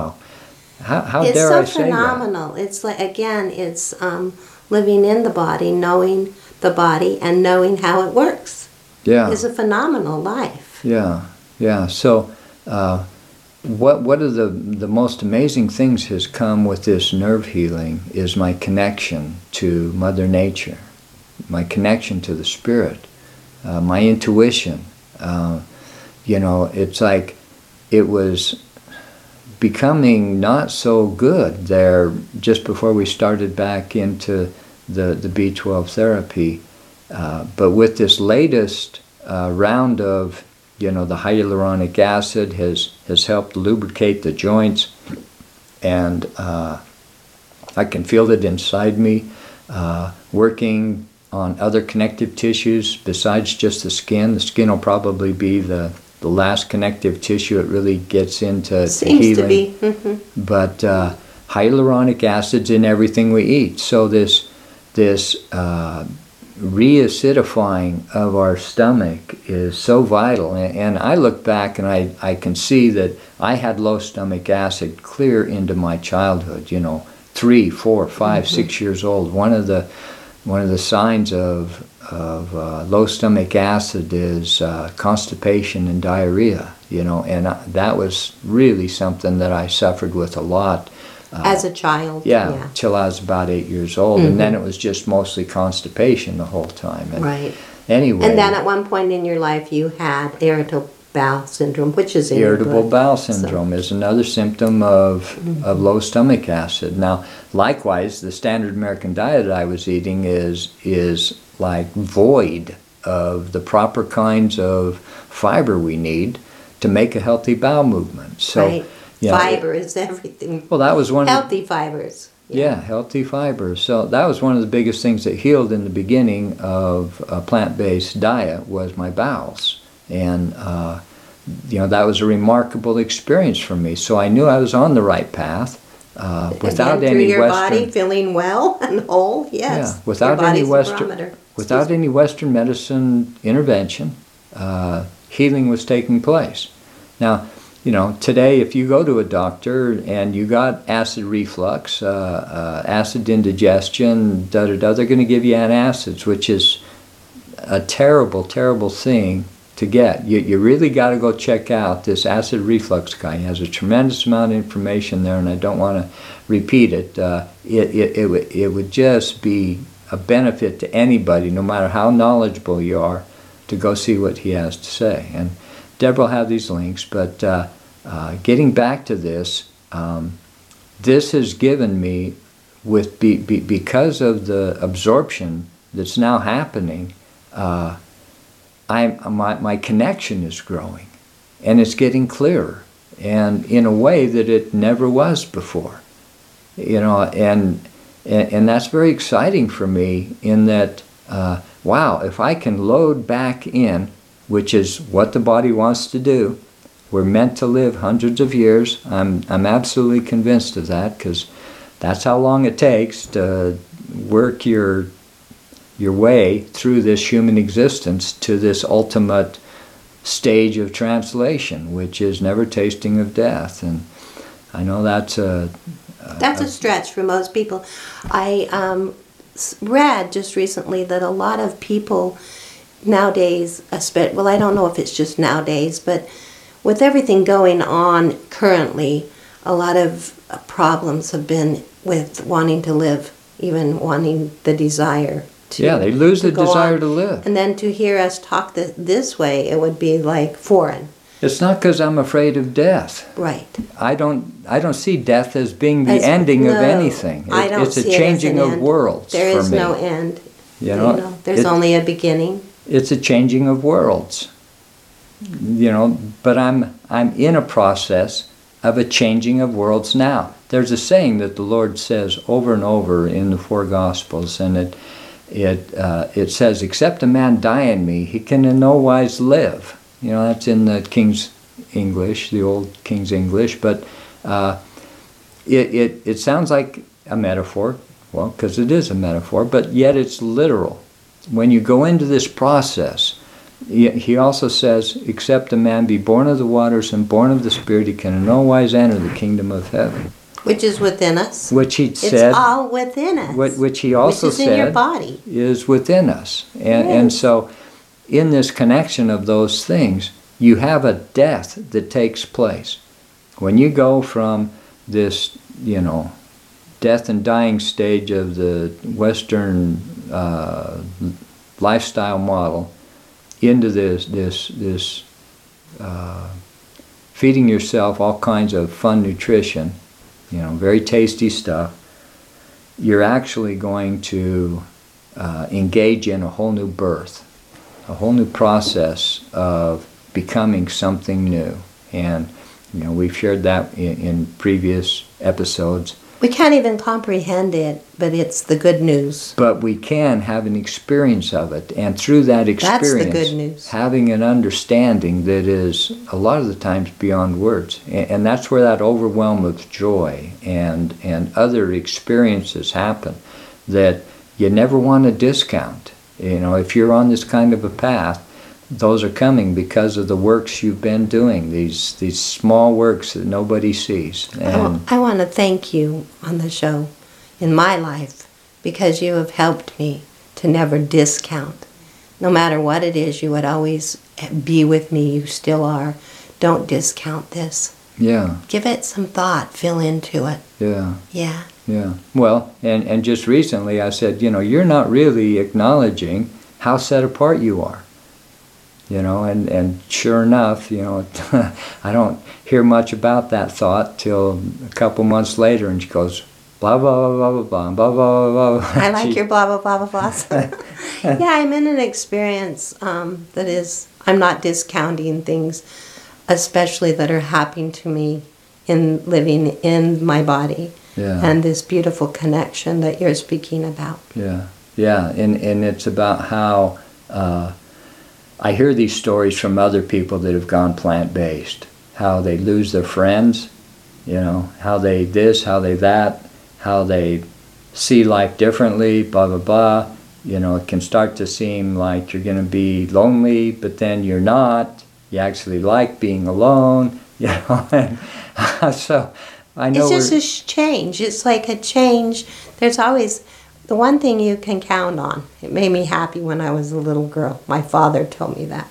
how, how dare so I say phenomenal. That? It's so phenomenal. It's like again, it's. Um, Living in the body, knowing the body, and knowing how it works yeah. is a phenomenal life. Yeah, yeah. So uh, what what are the, the most amazing things has come with this nerve healing is my connection to Mother Nature, my connection to the Spirit, uh, my intuition. Uh, you know, it's like it was becoming not so good there just before we started back into the, the B twelve therapy. Uh, but with this latest uh, round of, you know, the hyaluronic acid has, has helped lubricate the joints, and uh, I can feel it inside me, uh, working on other connective tissues besides just the skin. The skin will probably be the The last connective tissue, it really gets into Seems healing. Seems to be. Mm-hmm. But uh, hyaluronic acid's in everything we eat. So this this uh, reacidifying of our stomach is so vital. And, and I look back and I, I can see that I had low stomach acid clear into my childhood. You know, three, four, five, mm-hmm. six years old. One of the one of the signs of of uh, low stomach acid is uh, constipation and diarrhea, you know, and I, that was really something that I suffered with a lot. Uh, As a child? Yeah, yeah, till I was about eight years old, mm-hmm. and then it was just mostly constipation the whole time. And right. Anyway. And then at one point in your life you had irritable bowel syndrome, which is in irritable bowel syndrome so. is another symptom of mm-hmm. of low stomach acid. Now, likewise, the standard American diet I was eating is is like void of the proper kinds of fiber we need to make a healthy bowel movement. So, right. you know, fiber is everything. Well, that was one healthy of, fibers. Yeah. yeah, healthy fibers. So that was one of the biggest things that healed in the beginning of a plant-based diet was my bowels. And, uh, you know, that was a remarkable experience for me. So I knew I was on the right path uh, without Again, through any your Western... body feeling well and whole, yes. Yeah, without, any Western, without any Western medicine intervention, uh, healing was taking place. Now, you know, today if you go to a doctor and you got acid reflux, uh, uh, acid indigestion, da-da-da, they're going to give you antacids, which is a terrible, terrible thing to get. You, you really got to go check out this acid reflux guy. He has a tremendous amount of information there, and I don't want to repeat it. Uh, it, it, it, w- it would just be a benefit to anybody, no matter how knowledgeable you are, to go see what he has to say. And Deborah will have these links, but uh, uh, getting back to this, um, this has given me, with be, be, because of the absorption that's now happening, uh, I, my, my connection is growing, and it's getting clearer, and in a way that it never was before, you know, and and, and that's very exciting for me in that, uh, wow, if I can load back in, which is what the body wants to do, we're meant to live hundreds of years, I'm, I'm absolutely convinced of that, because that's how long it takes to work your your way through this human existence to this ultimate stage of translation, which is never tasting of death. And I know that's a... a that's a stretch for most people. I um, read just recently that a lot of people nowadays, well, I don't know if it's just nowadays, but with everything going on currently, a lot of problems have been with wanting to live, even wanting the desire. To, yeah, they lose the desire on. to live. And then to hear us talk th- this way, it would be like foreign. It's not because I'm afraid of death. Right. I don't I don't see death as being the as, ending no, of anything. It, I don't it's see a changing it as an of end. worlds There is for me. no end. You know, you know there's it, only a beginning. It's a changing of worlds. You know, but I'm I'm in a process of a changing of worlds now. There's a saying that the Lord says over and over in the four Gospels, and it It uh, it says, except a man die in me, he can in no wise live. You know, that's in the King's English, the old King's English. But uh, it, it, it sounds like a metaphor, well, because it is a metaphor, but yet it's literal. When you go into this process, he also says, except a man be born of the waters and born of the Spirit, he can in no wise enter the kingdom of heaven. Which is within us. Which he said. It's all within us. What, which he also said. Which is in your body. Is within us. And, and so in this connection of those things, you have a death that takes place. When you go from this, you know, death and dying stage of the Western uh, lifestyle model into this, this, this uh, feeding yourself all kinds of fun nutrition, you know, very tasty stuff, you're actually going to uh, engage in a whole new birth, a whole new process of becoming something new. And, you know, we've shared that in, in previous episodes. We can't even comprehend it, but it's the good news. But we can have an experience of it, and through that experience, that's the good news. Having an understanding that is a lot of the times beyond words. And, and that's where that overwhelm of joy and, and other experiences happen that you never want to discount. You know, if you're on this kind of a path, those are coming because of the works you've been doing, these these small works that nobody sees. And I, w- I want to thank you on the show in my life because you have helped me to never discount. No matter what it is, you would always be with me. You still are. Don't discount this. Yeah. Give it some thought. Fill into it. Yeah. Yeah. Yeah. Well, and, and just recently I said, you know, you're not really acknowledging how set apart you are. You know, and, and sure enough, you know, I don't hear much about that thought till a couple months later, and she goes, blah, blah, blah, blah, blah, blah, blah, blah, blah. I like your blah, blah, blah, blah, blah. Yeah, I'm in an experience um, that is, I'm not discounting things, especially that are happening to me in living in my body. Yeah. And this beautiful connection that you're speaking about. Yeah, yeah, and, and it's about how... Uh, I hear these stories from other people that have gone plant-based, how they lose their friends, you know, how they this, how they that, how they see life differently, blah, blah, blah. You know, it can start to seem like you're going to be lonely, but then you're not. You actually like being alone, you know. So I know it's just a change. It's like a change. There's always... The one thing you can count on, it made me happy when I was a little girl. My father told me that.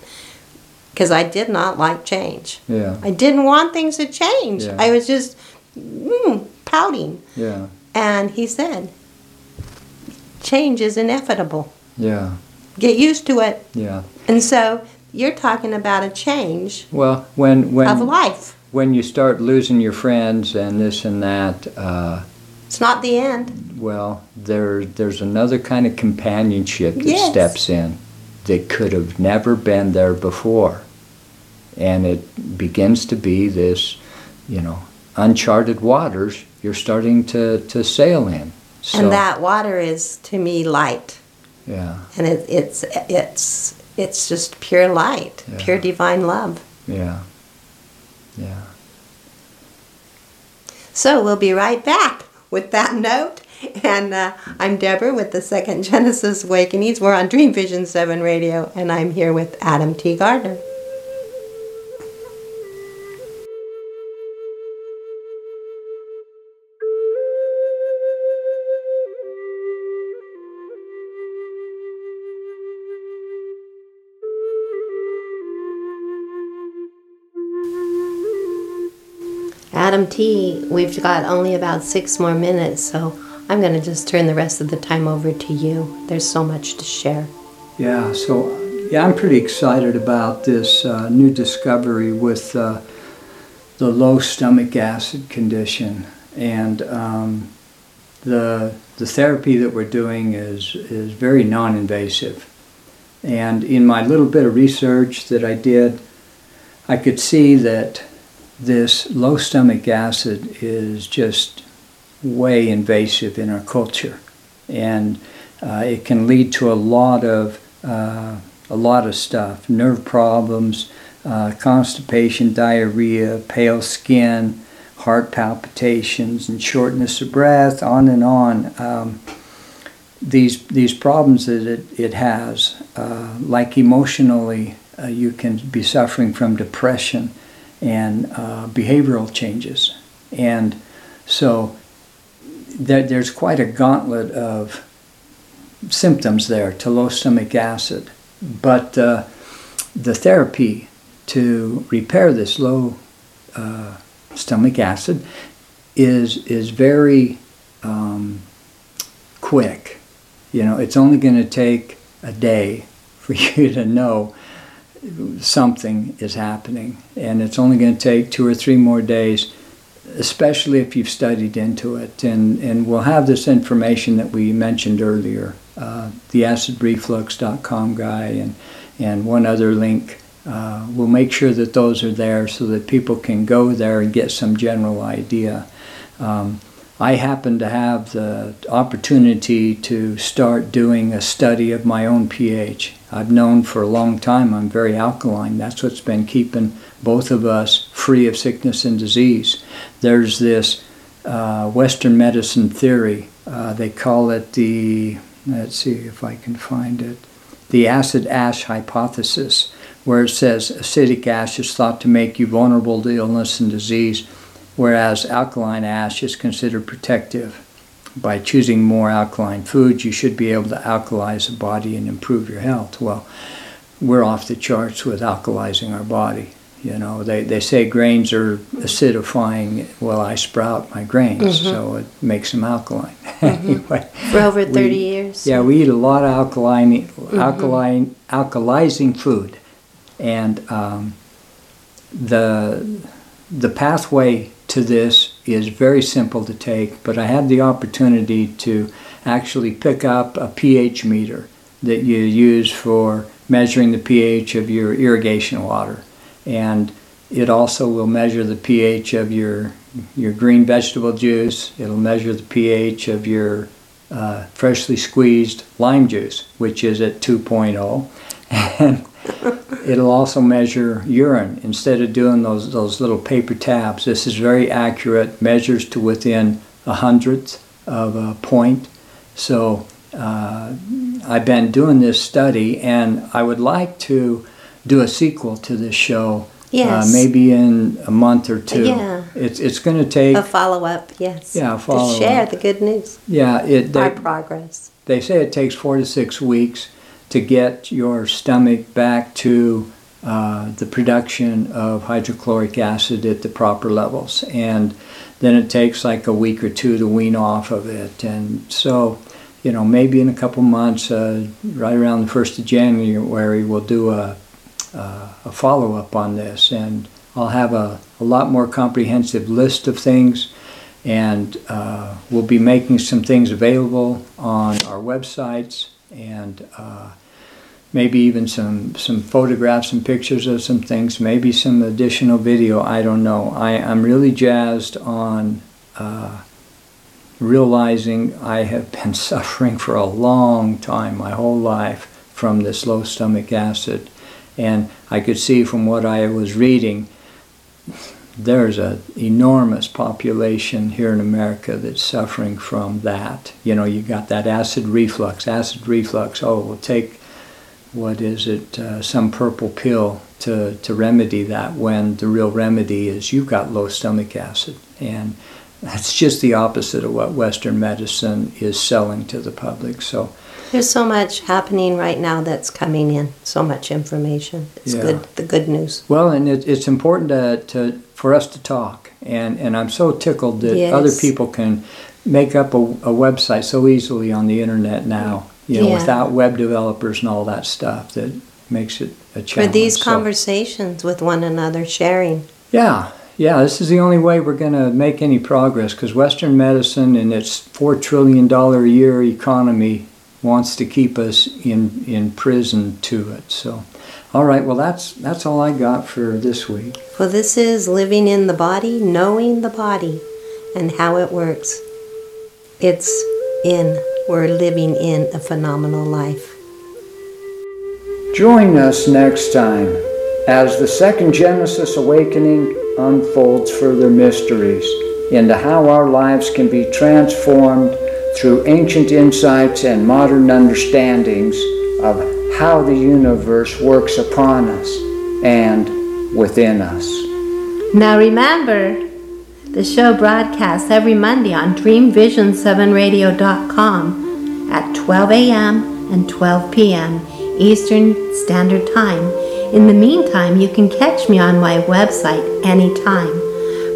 Because I did not like change. Yeah. I didn't want things to change. Yeah. I was just mm, pouting. Yeah. And he said, change is inevitable. Yeah. Get used to it. Yeah. And so you're talking about a change well, when, when, of life. When you start losing your friends and this and that... Uh, It's not the end. Well, there, there's another kind of companionship that yes. steps in that could have never been there before. And it begins to be this, you know, uncharted waters you're starting to, to sail in. So, and that water is, to me, light. Yeah. And it, it's, it's, it's just pure light, yeah. pure divine love. Yeah. Yeah. So we'll be right back. With that note, and uh, I'm Deborah with the Second Genesis Awakenings. We're on Dream Vision seven Radio, and I'm here with Adam T. Gardner. Adam T, we've got only about six more minutes, so I'm going to just turn the rest of the time over to you. There's so much to share. Yeah, so yeah, I'm pretty excited about this uh, new discovery with uh, the low stomach acid condition. And um, the the therapy that we're doing is, is very non-invasive. And in my little bit of research that I did, I could see that this low stomach acid is just way invasive in our culture, and uh, it can lead to a lot of uh, a lot of stuff: nerve problems, uh, constipation, diarrhea, pale skin, heart palpitations, and shortness of breath. On and on. Um, these these problems that it it has, uh, like emotionally, uh, you can be suffering from depression and uh, behavioral changes. And so there, there's quite a gauntlet of symptoms there to low stomach acid. But uh, the therapy to repair this low uh, stomach acid is, is very um, quick. You know, it's only going to take a day for you to know something is happening, and it's only going to take two or three more days, especially if you've studied into it. And, and we'll have this information that we mentioned earlier, uh, the acid reflux dot com guy and, and one other link. Uh, we'll make sure that those are there so that people can go there and get some general idea. Um, I happen to have the opportunity to start doing a study of my own pH. I've known for a long time I'm very alkaline. That's what's been keeping both of us free of sickness and disease. There's this uh, Western medicine theory. Uh, they call it the, let's see if I can find it, the acid ash hypothesis, where it says acidic ash is thought to make you vulnerable to illness and disease, whereas alkaline ash is considered protective. By choosing more alkaline foods, you should be able to alkalize the body and improve your health. Well, we're off the charts with alkalizing our body. You know, they, they say grains are acidifying. Well, I sprout my grains, mm-hmm. so it makes them alkaline. Mm-hmm. Anyway, for over thirty we, years. Yeah, we eat a lot of alkaline, mm-hmm. alkaline alkalizing food. And um, the the pathway to this is very simple to take, but I had the opportunity to actually pick up a pH meter that you use for measuring the pH of your irrigation water. And it also will measure the pH of your your green vegetable juice. It'll measure the pH of your uh, freshly squeezed lime juice, which is at two point oh. And it'll also measure urine. Instead of doing those those little paper tabs, this is very accurate, measures to within a hundredth of a point. So uh, I've been doing this study, and I would like to do a sequel to this show. Yes. Uh, maybe in a month or two. Yeah. It's it's going to take a follow-up, yes. Yeah, a follow-up. To share the good news. Yeah. It, they, our progress. They say it takes four to six weeks to get your stomach back to uh, the production of hydrochloric acid at the proper levels. And then it takes like a week or two to wean off of it. And so, you know, maybe in a couple months, uh, right around the first of January, we'll do a Uh, a follow-up on this, and I'll have a, a lot more comprehensive list of things, and uh, we'll be making some things available on our websites, and uh, maybe even some some photographs and pictures of some things, maybe some additional video. I don't know. I, I'm really jazzed on uh, realizing I have been suffering for a long time, my whole life, from this low stomach acid. And I could see from what I was reading, there's an enormous population here in America that's suffering from that. You know, you got that acid reflux, acid reflux. Oh, we'll take, what is it, uh, some purple pill to, to remedy that, when the real remedy is you've got low stomach acid. And that's just the opposite of what Western medicine is selling to the public. So there's so much happening right now that's coming in, so much information. It's yeah. good, the good news. Well, and it, it's important to, to for us to talk, and, and I'm so tickled that yes. other people can make up a, a website so easily on the internet now, you know, yeah. without web developers and all that stuff. That makes it a challenge. For these conversations so, with one another, sharing. Yeah. Yeah, this is the only way we're going to make any progress, because Western medicine and its four trillion dollars a year economy wants to keep us in, in prison to it. So, all right, well, that's that's all I got for this week. Well, this is Living in the Body, Knowing the Body, and How It Works. It's in, we're living in a phenomenal life. Join us next time as the Second Genesis Awakening unfolds further mysteries into how our lives can be transformed through ancient insights and modern understandings of how the universe works upon us and within us. Now remember, the show broadcasts every Monday on Dream Vision seven Radio dot com at twelve a.m. and twelve p.m. Eastern Standard Time. In the meantime, you can catch me on my website anytime.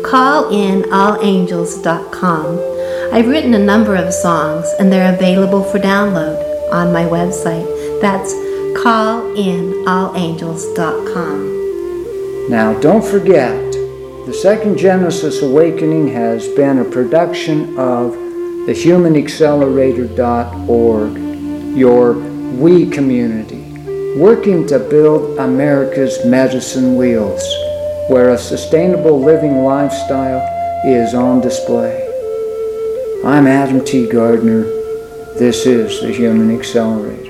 Call in all angels dot com. I've written a number of songs, and they're available for download on my website. That's call in all angels dot com. Now, don't forget, the Second Genesis Awakening has been a production of the human accelerator dot org, your We community, working to build America's medicine wheels, where a sustainable living lifestyle is on display. I'm Adam T. Gardner. This is The Human Accelerator.